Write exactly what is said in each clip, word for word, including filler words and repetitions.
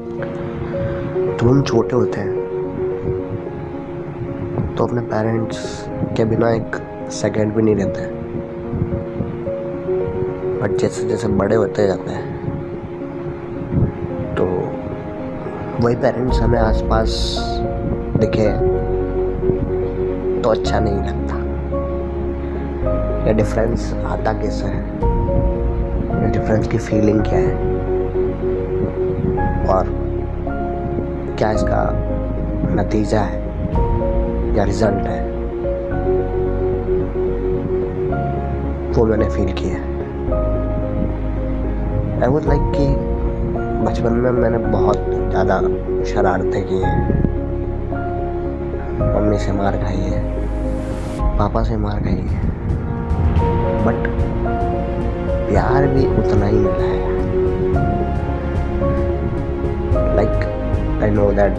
जब हम छोटे होते हैं तो अपने पेरेंट्स के बिना एक सेकेंड भी नहीं रहता है, बट जैसे जैसे बड़े होते जाते हैं तो वही पेरेंट्स हमें आसपास दिखे तो अच्छा नहीं लगता। ये डिफरेंस आता कैसा है, ये डिफरेंस की फीलिंग क्या है और क्या इसका नतीजा है या रिजल्ट है, वो मैंने फील किया है। आई वुड लाइक कि बचपन में मैंने बहुत ज़्यादा शरारतें की हैं, मम्मी से मार खाई है, पापा से मार खाई है, बट प्यार भी उतना ही मिला है। आई नो दैट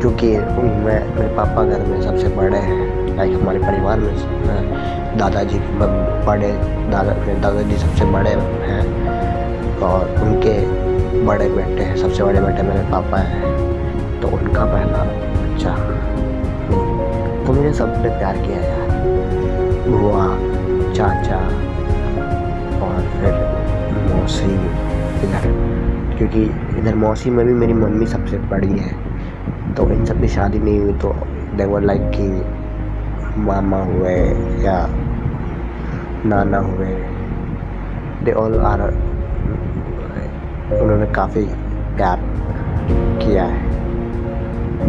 क्योंकि मैं मेरे पापा घर में सबसे बड़े हैं, लाइक हमारे परिवार में दादाजी बड़े दादा मेरे दादाजी सबसे बड़े हैं और उनके बड़े बेटे हैं, सबसे बड़े बेटे मेरे पापा हैं, तो उनका पहला बच्चा तो मुझे सबने प्यार किया यार। बुआ, चाचा और फिर मौसी इधर, क्योंकि इधर मौसी में भी मेरी मम्मी सबसे बड़ी है, तो इन सब की शादी नहीं हुई तो देवर लाइक कि मामा हुए या नाना हुए, दे ऑल आर उन्होंने काफ़ी प्यार किया है,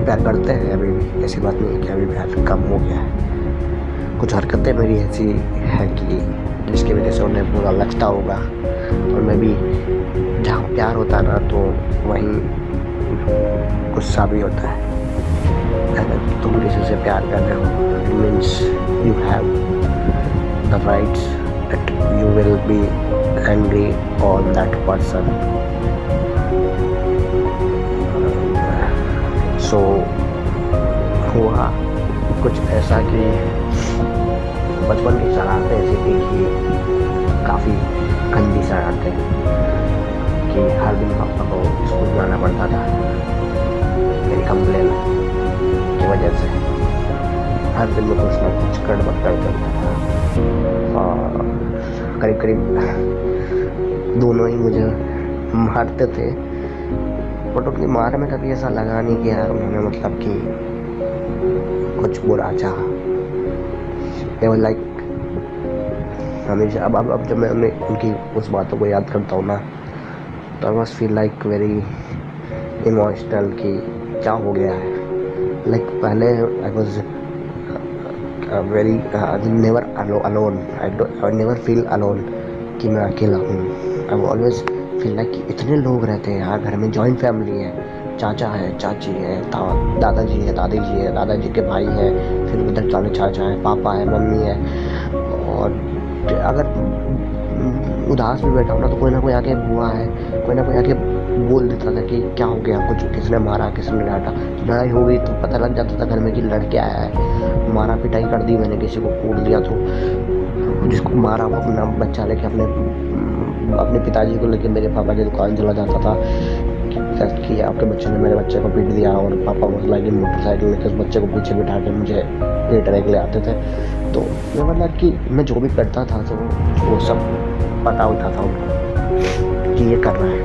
प्यार करते हैं अभी भी, ऐसी बात नहीं है कि अभी प्यार कम हो गया है। कुछ हरकतें मेरी ऐसी हैं कि जिसकी वजह से उन्हें बुरा लगता होगा और मैं भी जहाँ प्यार होता ना तो वहीं गुस्सा भी होता है। अगर तुम किसी से प्यार कर रहे हो it means you have the rights that you will be angry on that person. So हुआ कुछ ऐसा कि बचपन की शरारतें ऐसी थी कि काफ़ी गंदी शरारतें कि हर दिन पापा को स्कूल जाना पड़ता था मेरी कंप्लेन की वजह से, हर दिन में कुछ ना कुछ गड़बड़ कर देता था और करीब करीब दोनों ही मुझे मारते थे, बट उनकी मार में कभी ऐसा लगा नहीं कि यार उन्होंने मतलब कि कुछ बुरा चाहा। देवर लाइक हमेशा अब अब अब जब मैं उन्हें उनकी उस बातों को याद करता हूँ ना तो I must feel like very emotional कि क्या हो गया है। लाइक like, पहले I was very never alone, I never feel alone कि मैं अकेला हूँ। आई ऑलवेज फील लाइक कि इतने लोग रहते हैं यहाँ घर में, जॉइंट फैमिली है, चाचा है, चाची है, दादाजी है, दादी जी है, दादाजी के भाई हैं, फिर उधर चाले चाचा है, पापा है, मम्मी है, और अगर उदास भी बैठा होना तो कोई ना कोई आके बुआ है, कोई ना कोई आके बोल देता था कि क्या हो गया, कुछ किसने मारा किसने डांटा, लड़ाई हो गई तो पता लग जाता था घर में कि लड़के आया है, मारा पिटाई कर दी मैंने, किसी को कूट दिया तो जिसको मारा वो अपना बच्चा लेके अपने अपने पिताजी को लेके मेरे पापा की दुकान चला जाता था कि आपके बच्चे ने मेरे बच्चे को पीट दिया, और पापा को लाइक मोटरसाइकिल लेकर उस बच्चे को पीछे बिठा के मुझे पीटने के लिए आते थे। तो मैं मतलब कि मैं जो भी करता था तो वो सब पता होता था उनको कि ये करना है,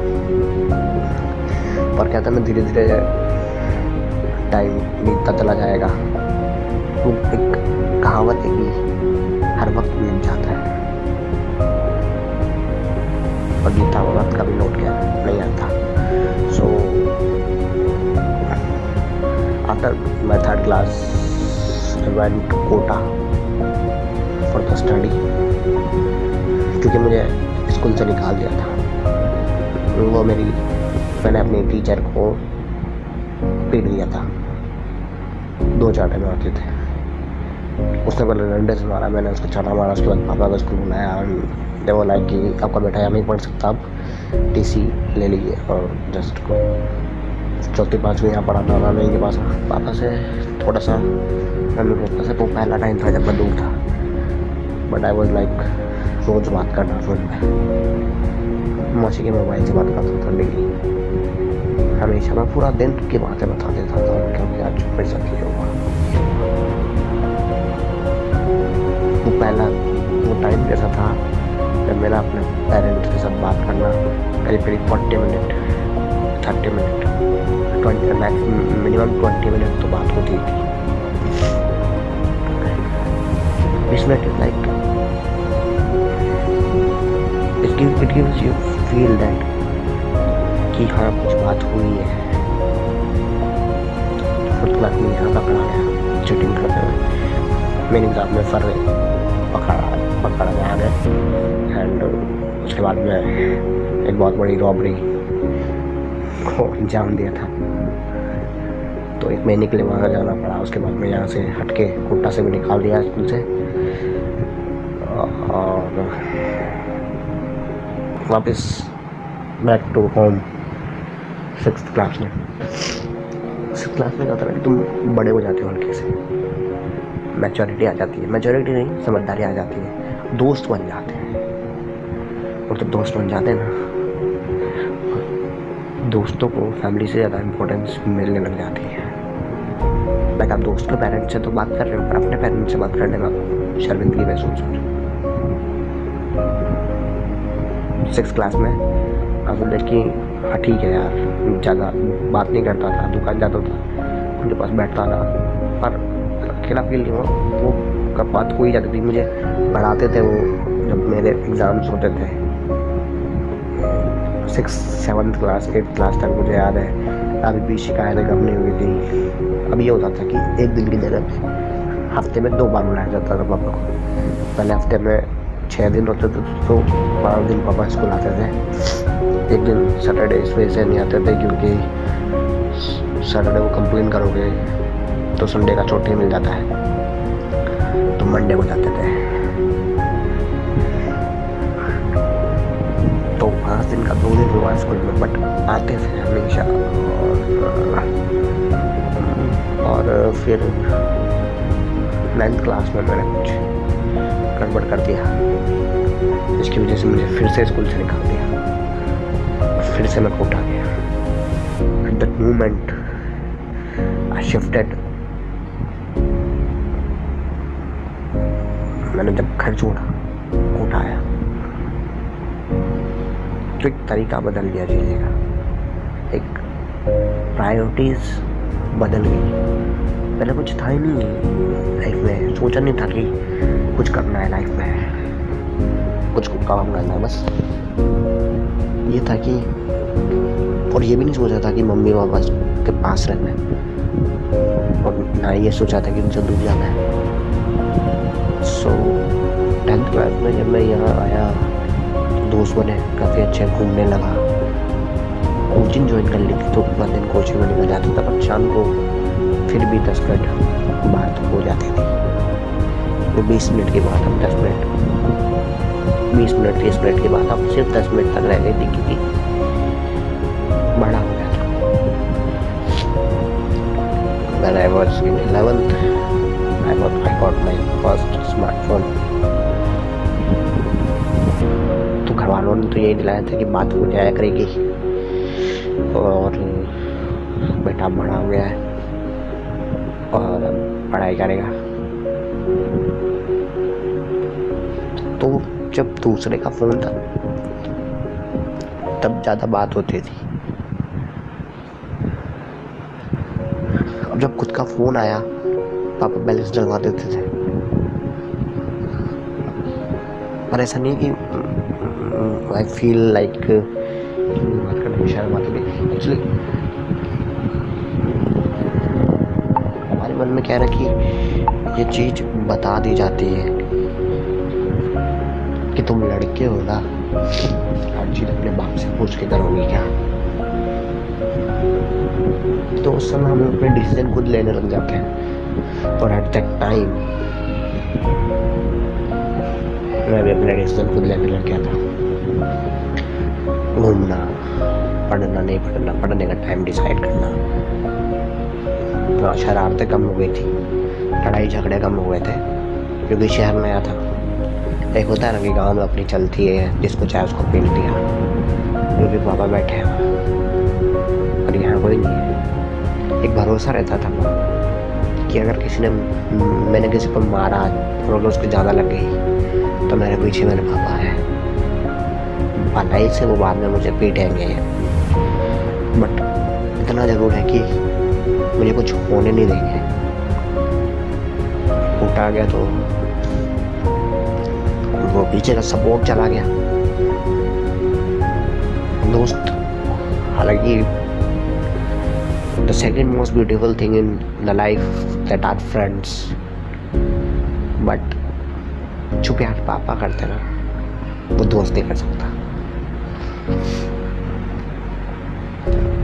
पर कहता मैं धीरे धीरे टाइम बीतता चला जाएगा, तो एक कहावत है कि हर वक्त बीत जाता है और बीता हुआ वक्त कभी लौट के नहीं आता। So after my third class I went to Kota for the study क्योंकि मुझे स्कूल से निकाल दिया था, वो मेरी मैंने अपने टीचर को पीट दिया था, दो चाटे मारते थे, उसने पहले डंडे से मारा, मैंने उसको चाटा मारा, उसके बाद पापा को स्कूल बुलाया और दे वो लाइक कि आपका बेटा यहाँ नहीं पढ़ सकता, आप टी सी ले लीजिए और जस्ट को चौथी पाँचवीं यहाँ पढ़ाता था। मेरे पास पापा से थोड़ा सा पापा से वो पहला टाइम था जब मैं दूर था, बट आई वॉज लाइक रोज़ बात करना फोन में, मौसी के मोबाइल से बात करता था डेली, हमेशा मैं पूरा दिन की बातें बता देता था, क्योंकि आज चुप फिर सकती होगा। वो पहला वो टाइम जैसा था जब मेरा अपने पेरेंट्स के साथ बात करना करीब करीब forty minute thirty minute twenty maximum minimum twenty minute तो बात होती थी। बीस minute like it gives it gives you feel that कि हाँ कुछ बात हुई है। फुटलाक में यहाँ पकड़ा गया चीटिंग करते हुए, मेरे हिसाब में फर पकड़ा पकड़ा गया है। एंड उसके बाद में एक बहुत बड़ी रॉबरी को अंजाम दिया था, तो एक महीने के लिए वहाँ जाना पड़ा। उसके बाद में यहाँ से हट के कोटा से भी निकाल दिया स्कूल से, और वापस back to home. Six class में सिक्स क्लास में कहता था कि तुम बड़े हो जाते हो, हल्के से मैच्योरिटी आ जाती है, मैच्योरिटी नहीं समझदारी आ जाती है, दोस्त बन जाते हैं। और जब दोस्त बन जाते हैं ना, दोस्तों को फैमिली से ज़्यादा इम्पोर्टेंस मिलने लग जाती है। लाइक आप दोस्त के पेरेंट्स से तो बात कर रहे हो, पर अपने पेरेंट्स से बात करने में आपको शर्मिंदगी महसूस हो रही है। सिक्स क्लास में अब लड़की हाँ ठीक है यार, ज़्यादा बात नहीं करता था, दुकान जाता था, उनके पास बैठता था, पर अकेला फील नहीं हुआ। वो कब बात हो ही जाती थी, मुझे पढ़ाते थे वो जब मेरे एग्ज़ाम्स होते थे। Six seventh class eighth class तक मुझे याद है अभी भी शिकायतें कम नहीं हुई थी। अब ये होता था कि एक दिन की जगह हफ्ते में दो बार बुलाया जाता था पापा को। पहले हफ्ते में छः दिन होते थे, तो पाँच दिन पापा स्कूल आते थे, एक दिन सैटरडे इस वजह से नहीं आते थे क्योंकि सैटरडे को कंप्लेन करोगे तो संडे का छुट्टी मिल जाता है, तो मंडे को जाते थे। तो पाँच दिन का दो दिन हुआ स्कूल में, बट आते थे हमेशा। और, और फिर नाइन्थ क्लास में मैंने कुछ गड़बड़ कर दिया, इसकी वजह से मुझे फिर से स्कूल से निकाल दिया, फिर से मैं कोटा गया। At that moment I shifted. मैंने जब घर छोड़ा कोटा आया तो एक तरीका बदल गया जीने का, एक प्रायोरिटीज बदल गई। पहले कुछ था ही नहीं लाइफ में, सोचा नहीं था कि कुछ करना है लाइफ में, कुछ काम करना है, बस ये था कि। और ये भी नहीं सोचा था कि मम्मी पापा के पास रहना है, और ना ये सोचा था कि उनसे दूर जाना है। सो टेंथ क्लास में जब मैं यहाँ आया तो दोस्त बने काफ़ी अच्छे, घूमने लगा, कोचिंग ज्वाइन कर ली थी, तो पूरा दिन कोचिंग में निकल जाता था, पर शाम को फिर भी दस मिनट बात हो जाती थी। तो बीस मिनट की बात हम दस मिनट बीस मिनट तीस मिनट के बाद अब सिर्फ दस मिनट तक रह गई थी, क्योंकि बड़ा हो गया था। When I was in eleventh, I got my first smartphone. तो घर वालों ने तो यही दिलाया था कि बात हो जाया करेगी, और बेटा बड़ा हो गया है और पढ़ाई करेगा। तो जब दूसरे का फ़ोन था तब ज़्यादा बात होती थी, अब जब खुद का फ़ोन आया पापा बैलेंस डलवा देते थे। पर ऐसा नहीं कि आई फील लाइक बात करने में शर्म आती थी। एक्चुअली हमारे मन में क्या है कि ये चीज़ बता दी जाती है कि तुम लड़के हो ना, हर चीज़ अपने बाप से पूछ के करोगी क्या। तो उस समय हम अपने डिसीजन खुद लेने लग जाते हैं, और एट दैट टाइम मैं भी अपने डिसीजन खुद लेने लग गया था। घूमना, पढ़ना नहीं पढ़ना, पढ़ने का टाइम डिसाइड करना, और शरारतें कम हो गई थी, लड़ाई झगड़े कम हो गए थे, क्योंकि शहर में आया था। एक होता है ना कि गाँव में अपनी चलती है, जिसको चाहे उसको पीट दिया, जो भी पापा बैठे हैं, और यहाँ भरोसा रहता था कि अगर किसी ने मैंने किसी को मारा और अगर उसको ज़्यादा लग गई तो मेरे पीछे मेरे पापा है, भलाई से वो बाद में मुझे पीटेंगे, बट इतना ज़रूर है कि मुझे कुछ होने नहीं देंगे। उठा गया तो वो पीछे का सपोर्ट चला गया। दोस्त, हालांकि the second most beautiful thing in the life that are friends, but जो प्यार पापा करते ना वो दोस्त नहीं कर सकता।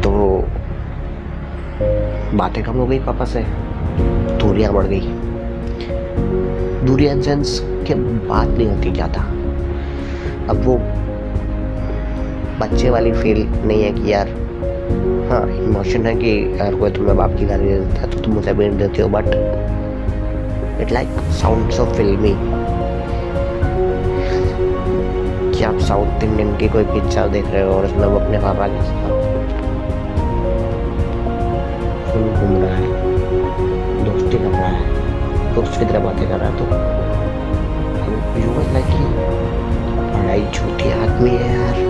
तो बातें कम हो गई पापा से, दूरियां बढ़ गई। दूरियां इन सेंस के बात नहीं होती ज़्यादा। अब वो बच्चे वाली फील नहीं है कि यार हाँ इमोशन है कि यार कोई तुम्हें बाप की गाली देता है तो तुम मुझे भी देती हो, but it like sounds of फिल्मी कि आप साउथ इंडियन की कोई पिक्चर देख रहे हो और उसमें वो अपने पापा के साथ घूम रहा है, दोस्ती कर रहा है, दोस्त की तरह बातें कर रहा है। तो यूँ लाइक कि पढ़ाई छोटी आदमी है यार,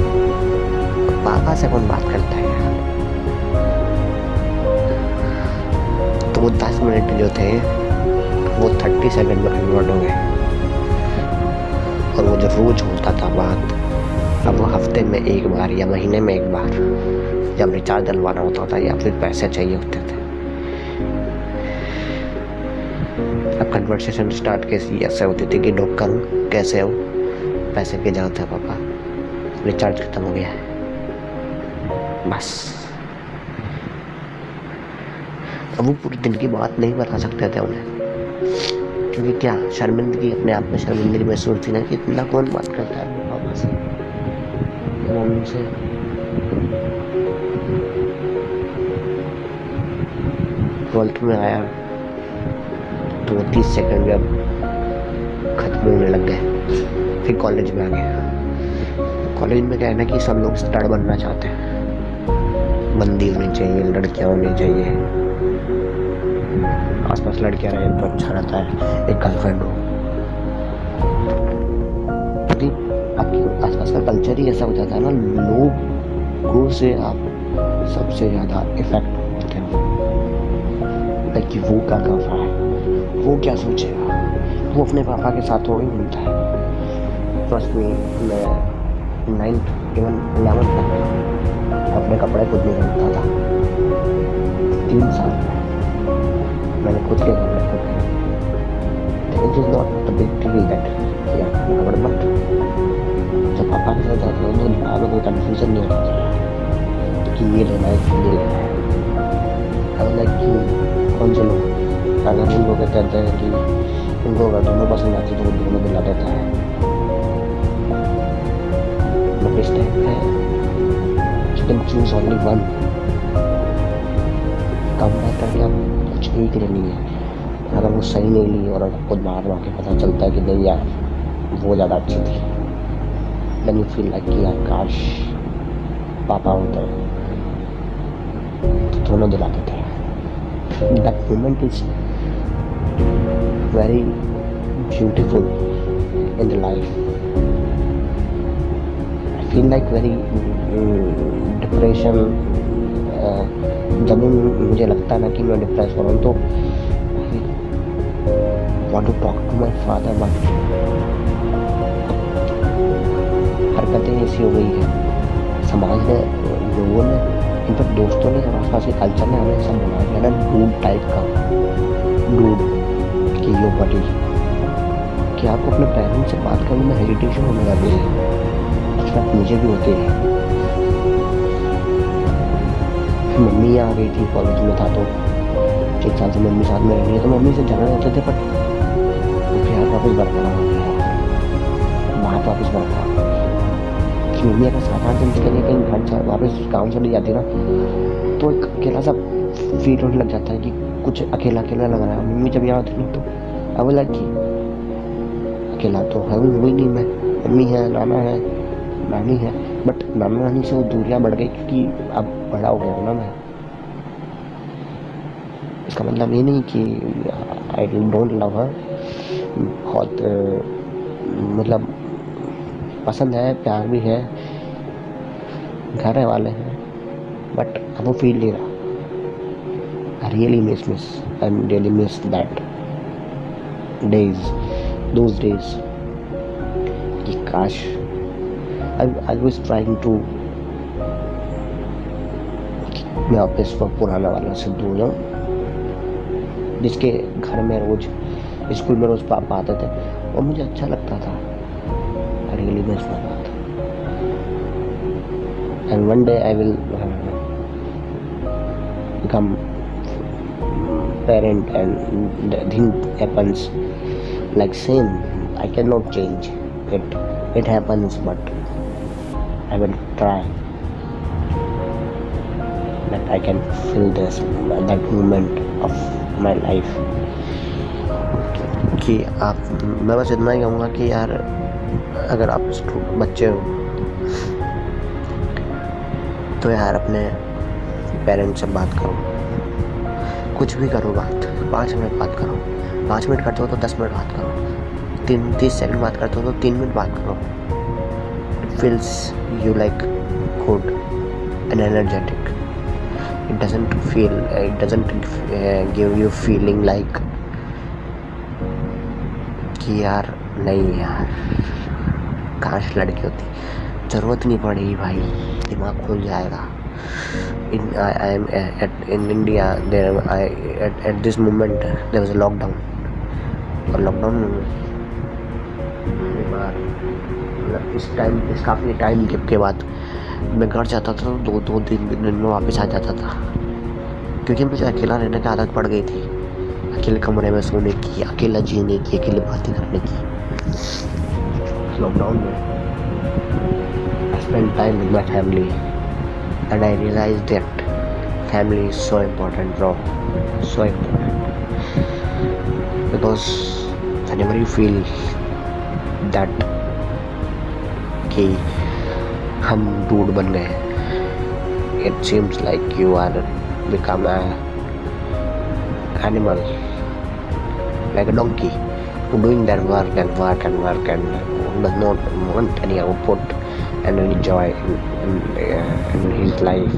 पापा से कौन बात करता है यार। तो वो दस मिनट जो थे वो थर्टी सेकेंड में कन्वर्ट हो गए और वो जो रोज होता था बात अब वो हफ्ते में एक बार या महीने में एक बार जब रिचार्ज डलवाना होता था या फिर पैसे चाहिए होते थे। अब कन्वर्सेशन स्टार्ट कैसी ऐसे होती थी कि डॉक्टर हूँ, कैसे हो, पैसे की जरूरत है पापा, रिचार्ज खत्म हो गया है, बस। अब वो पूरे दिन की बात नहीं बता सकते थे उन्हें, क्योंकि क्या शर्मिंदगी अपने आप में शर्मिंदगी महसूस थी ना कि इतना कौन बात करता है पापा से मम्मी से। ट्वेल्थ में आया तो वो तीस सेकेंड में अब खत्म होने लग गए। फिर कॉलेज में आ गया। कॉलेज में क्या है ना कि सब लोग स्टार बनना चाहते हैं, बंदी होनी चाहिए, लड़कियाँ होनी चाहिए, आसपास लड़कियाँ रहे तो अच्छा रहता है, एक गर्लफ्रेंड हो। क्योंकि आपके आसपास का कल्चर ही ऐसा हो जाता है ना, लोगों से आप सबसे ज़्यादा इफेक्ट होते हो। लाइक कि वो क्या कर रहा है, वो क्या सोचेगा, वो अपने पापा के साथ थोड़ी मिलता है। फर्स्ट में मैं नाइन्थ इवन इलेवंथ तक अपने कपड़े खुद नहीं खरीदता था। तीन साल मैंने खुद के कपड़े खुद खरीदे। It is not the big deal that या कपड़े, बट जब पापा के साथ जाते हैं तो दिमाग में कोई कन्फ्यूजन नहीं होता कि ये लेना है ये लेना है। अब लाइक कि कौन से लोग अगर उन लोग कहते हैं कि उनको अगर दोनों पसंद आती है तो दोनों दिला देता है। बट इस टाइम पे Can choose only one. कम रहता है कि आप कुछ एक लेनी है, अगर वो सही नहीं ली और आपको बाहर आके पता चलता है कि नहीं यार वो ज़्यादा अच्छी थी, then you feel like कि यार काश पापा होते तो दोनों दिला देते हैं। That moment is very beautiful in the life. I feel like very depression, जब मुझे लगता है ना कि मैं डिप्रेस हो रहा हूँ तो want to talk to my father. But हरकतें ऐसी हो गई है समाज ने, लोगों ने, इनफैक्ट दोस्तों ने, हमारे आसपास के कल्चर ने हमें सब बना दिया ना डूड टाइप का, डूड की यो बड़ी कि आपको अपने पेरेंट्स से बात करने में हेजिटेशन होने लगी है। इनफैक्ट मुझे भी होती है। मम्मी आ गई थी, कॉलेज में था तो एक साल से मम्मी साथ में रह रही है तो मम्मी से झगड़े होते थे, बट प्यार वापस बरकरार हो गया, बात वापस बरकरार। मम्मी अगर सात आठ दिन के लिए कहीं घर वापस गाँव चली जाती ना तो एक अकेला सा फील होने लग जाता है कि कुछ अकेला अकेला लग रहा है। मम्मी जब यहाँ होती तो अब लड़की अकेला तो है वही नहीं, मैं मम्मी है, नाना है, नानी है, बट नाना नानी से वो दूरियाँ बढ़ गई क्योंकि अब बड़ा हो गया ना मैं। इसका मतलब ये नहीं कि आई डोंट लव हर, बहुत मतलब पसंद है, प्यार भी है, घर वाले हैं, बट अब वो फील नहीं रहा। I really miss miss I am really miss that days those days कि काश आई वाज ट्राइंग टू मैं वापस वह पुराना वाला से दूर जाऊँ जिसके घर में रोज़ स्कूल में रोज़ पापा आते थे और मुझे अच्छा लगता था। I really miss my father and one day I will become parent and thing happens like same. I can not change it, it happens but I will try that I can feel this that moment of my life। कि आप मैं बस इतना ही कहूँगा कि यार अगर आप बच्चे हो तो यार अपने पेरेंट्स से बात करो, कुछ भी करो बात, पाँच मिनट बात करो, पाँच मिनट करते हो तो दस मिनट बात करो, तीन तीस सेकंड बात करते हो तो तीन मिनट बात करो। It feels you like good and energetic. It doesn't feel, it doesn't uh, give you feeling like कि यार नहीं यार काश लड़की होती, ज़रूरत नहीं पड़ेगी भाई, दिमाग खुल जाएगा। In I, I am at in India there I at at this moment there was a lockdown और lockdown में इस टाइम इस काफ़ी टाइम गैप के बाद मैं घर जाता था, दो दो तीन दिन में वापस आ जाता था क्योंकि मुझे अकेला रहने की आदत पड़ गई थी, अकेले कमरे में सोने की, अकेला जीने की, अकेले बातें करने की। लॉकडाउन में I spend time with my family and I realise that family is so important bro, so important because I never you feel that कि हम डूड बन गए। It seems like you are become a animal like a donkey doing that work and work and work and does not want any output and any joy in his life.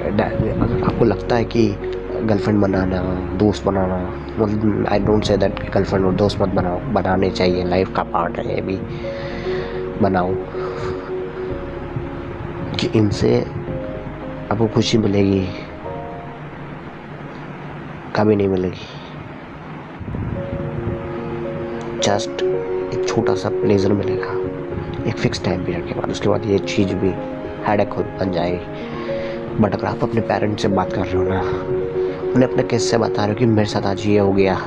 अगर आपको लगता है कि girlfriend बनाना, दोस्त बनाना, I don't say that girlfriend और दोस्त मत बनाओ, बनाने चाहिए, लाइफ का पार्ट है, ये भी बनाओ कि इनसे आपको खुशी मिलेगी, कभी नहीं मिलेगी, जस्ट एक छोटा सा प्लेजर मिलेगा एक फिक्स टाइम पीरियड के बाद, उसके बाद ये चीज़ भी हेडेक खुद बन जाएगी। बट अगर आप अपने पेरेंट्स से बात कर रहे हो ना, उन्हें अपने केस से बता रहे हो कि मेरे साथ आज ये हो गया,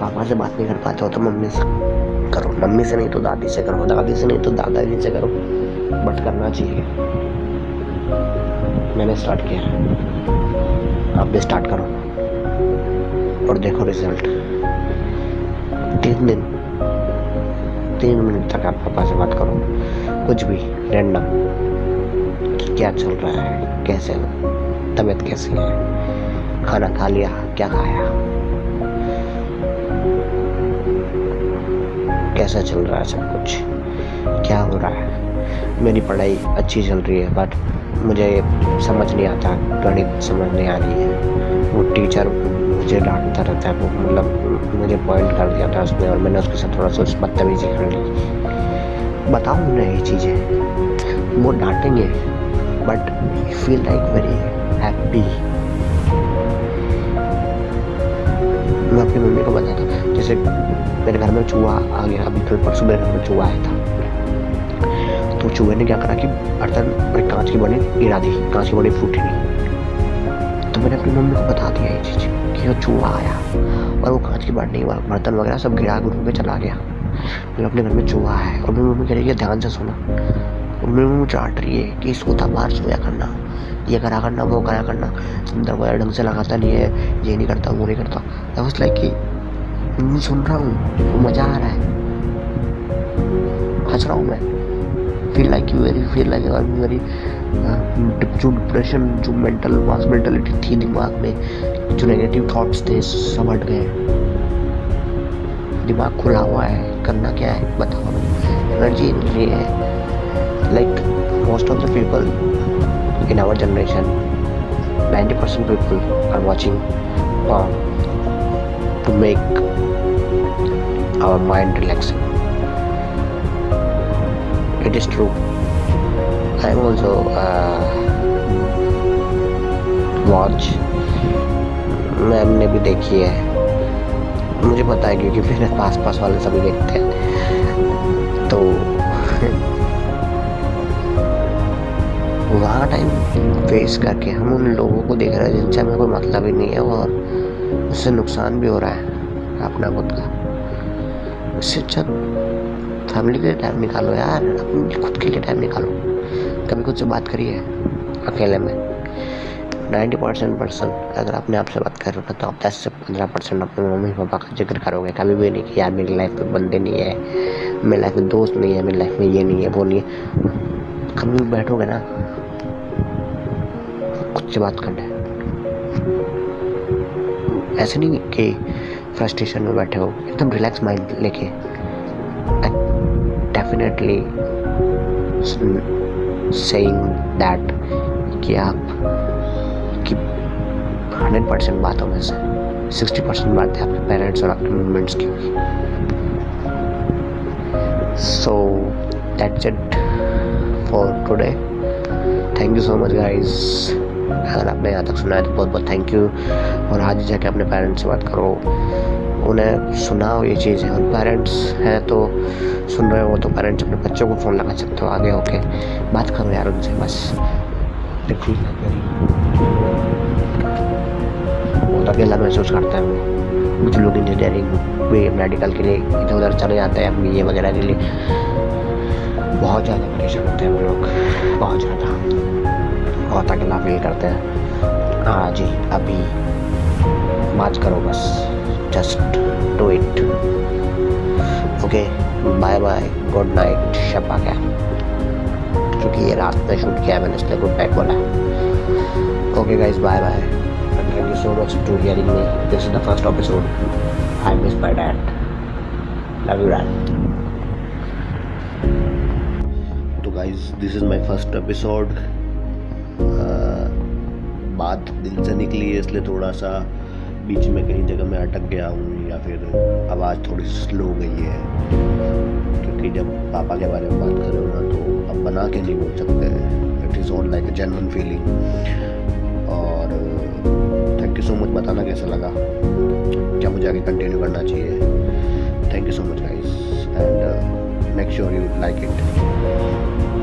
पापा से बात नहीं कर पाते हो तो मम्मी से करो, मम्मी से नहीं तो दादी से करो, दादी से नहीं तो दादाजी से करो, बट करना चाहिए। मैंने स्टार्ट किया, आप भी स्टार्ट करो और देखो रिजल्ट। तीन दिन तीन मिनट तक आप पापा से बात करो, कुछ भी रैंडम कि क्या चल रहा है, कैसे हो, तबीयत कैसी है, खाना खा लिया, क्या खाया, कैसा चल रहा है सब कुछ, क्या हो रहा है। मेरी पढ़ाई अच्छी चल रही है बट मुझे समझ नहीं आता, गणित समझ नहीं आ रही है, वो टीचर मुझे डांटता रहता है, वो मतलब मुझे पॉइंट कर दिया था उसने और मैंने उसके साथ थोड़ा सा बदतमीजी कर ली। बताओ उन्हें ये चीज़ें, वो डांटेंगे but you feel like very happy. मैं अपनी मम्मी को बताता जैसे मेरे घर में चूहा आ गया, अभी कल परसों मेरे घर में चूहा आया था, तो चूहे ने क्या करा कि बर्तन पर कांच की बनी गिरा दी, कांच की बनी फूटी नहीं, तो मैंने अपनी मम्मी को बता दिया ये चीज़ कि वो चूहा आया और वो कांच की बनी बर्तन वगैरह सब गिरा गुरु में चला गया, मैंने अपने घर में चूहा है। और मेरी मम्मी कह रही है ध्यान से सोना, और मेरी मम्मी डांट रही है कि सोता बाहर सोया करना, ये करा करना, वो करा करना, दरवाजा ढंग से लगाता नहीं है, ये नहीं करता, वो नहीं करता। आई वाज लाइक कि सुन रहा हूँ, मज़ा आ रहा है, हंस रहा हूँ, मैं feel like you very feel like you are very जो डिप्रेशन, जो मेंटल वास मेंटलिटी थी दिमाग में, जो नेगेटिव थॉट्स थे, सब हट गए। दिमाग खुला हुआ है, करना क्या है बताओ। एनर्जी ये है, like most of the people in our generation, ninety percent people are watching porn to make our mind relaxing. It is true. I also uh, watch, मैंने भी देखी है, मुझे पता है क्योंकि मेरे आस पास वाले सभी देखते हैं। तो वहाँ टाइम वेस्ट करके हम उन लोगों को देख रहे हैं जिनसे हमें कोई मतलब ही नहीं है, और उससे नुकसान भी हो रहा है अपना खुद का। इससे अच्छा फैमिली के लिए टाइम निकालो यार, अपने खुद के लिए टाइम निकालो, कभी खुद से बात करिए अकेले में। नाइन्टी परसेंट पर्सन अगर अपने आप से बात कर रहे हो तो आप दस से पंद्रह परसेंट अपने मम्मी पापा का जिक्र करोगे, कभी भी नहीं कि यार मेरी लाइफ में बंदे नहीं है, मेरी लाइफ में दोस्त नहीं है, मेरी लाइफ में ये नहीं है, वो नहीं है। कभी भी बैठोगे ना, खुद से बात करना है। ऐसे नहीं कि फ्रस्ट्रेशन में बैठे हो, एकदम रिलैक्स माइंड लेके डेफिनेटली saying that कि आप की हंड्रेड परसेंट बातों में से सिक्सटी परसेंट बातें आपके पेरेंट्स और आपके मूवमेंट्स की होगी। So that's it for today. Thank you so much guys, अगर आपने यहाँ तक सुना है तो बहुत बहुत थैंक यू। और आज जाके अपने पेरेंट्स से बात करो, उन्हें सुनाओ ये चीज़ें। और पेरेंट्स हैं तो सुन रहे हो तो पेरेंट्स अपने बच्चों को फ़ोन लगा सकते हो, आगे होके बात करो यार उनसे, बस रिक्वेस्ट करिए। बहुत अकेला महसूस करता है वो, कुछ लोग इंजीनियरिंग में मेडिकल के लिए इधर उधर चले जाते हैं, बी ए वगैरह के लिए। बहुत ज़्यादा परेशान होते हैं वो लोग, बहुत ज़्यादा, बहुत अकेला फील करते हैं। हाँ जी, अभी बात करो, बस just do it, okay, bye bye, good night, शब आ गया क्योंकि ये रात में शूट किया मैंने, इसलिए गुड नाइट बोला। Okay guys, bye bye, thank you so much to hearing me, this is the first episode, I miss my dad, love you dad. तो guys, this is my first episode. बात दिल से निकली है, इसलिए थोड़ा सा बीच में कहीं जगह मैं अटक गया हूँ या फिर आवाज़ थोड़ी स्लो गई है, क्योंकि जब पापा के बारे में बात कर रहे हो ना तो अब बना के नहीं बोल सकते हैं। It is all like a genuine feeling. और थैंक यू सो मच, बताना कैसा लगा, क्या मुझे आगे कंटिन्यू करना चाहिए। Thank you so much guys, and make sure you like it.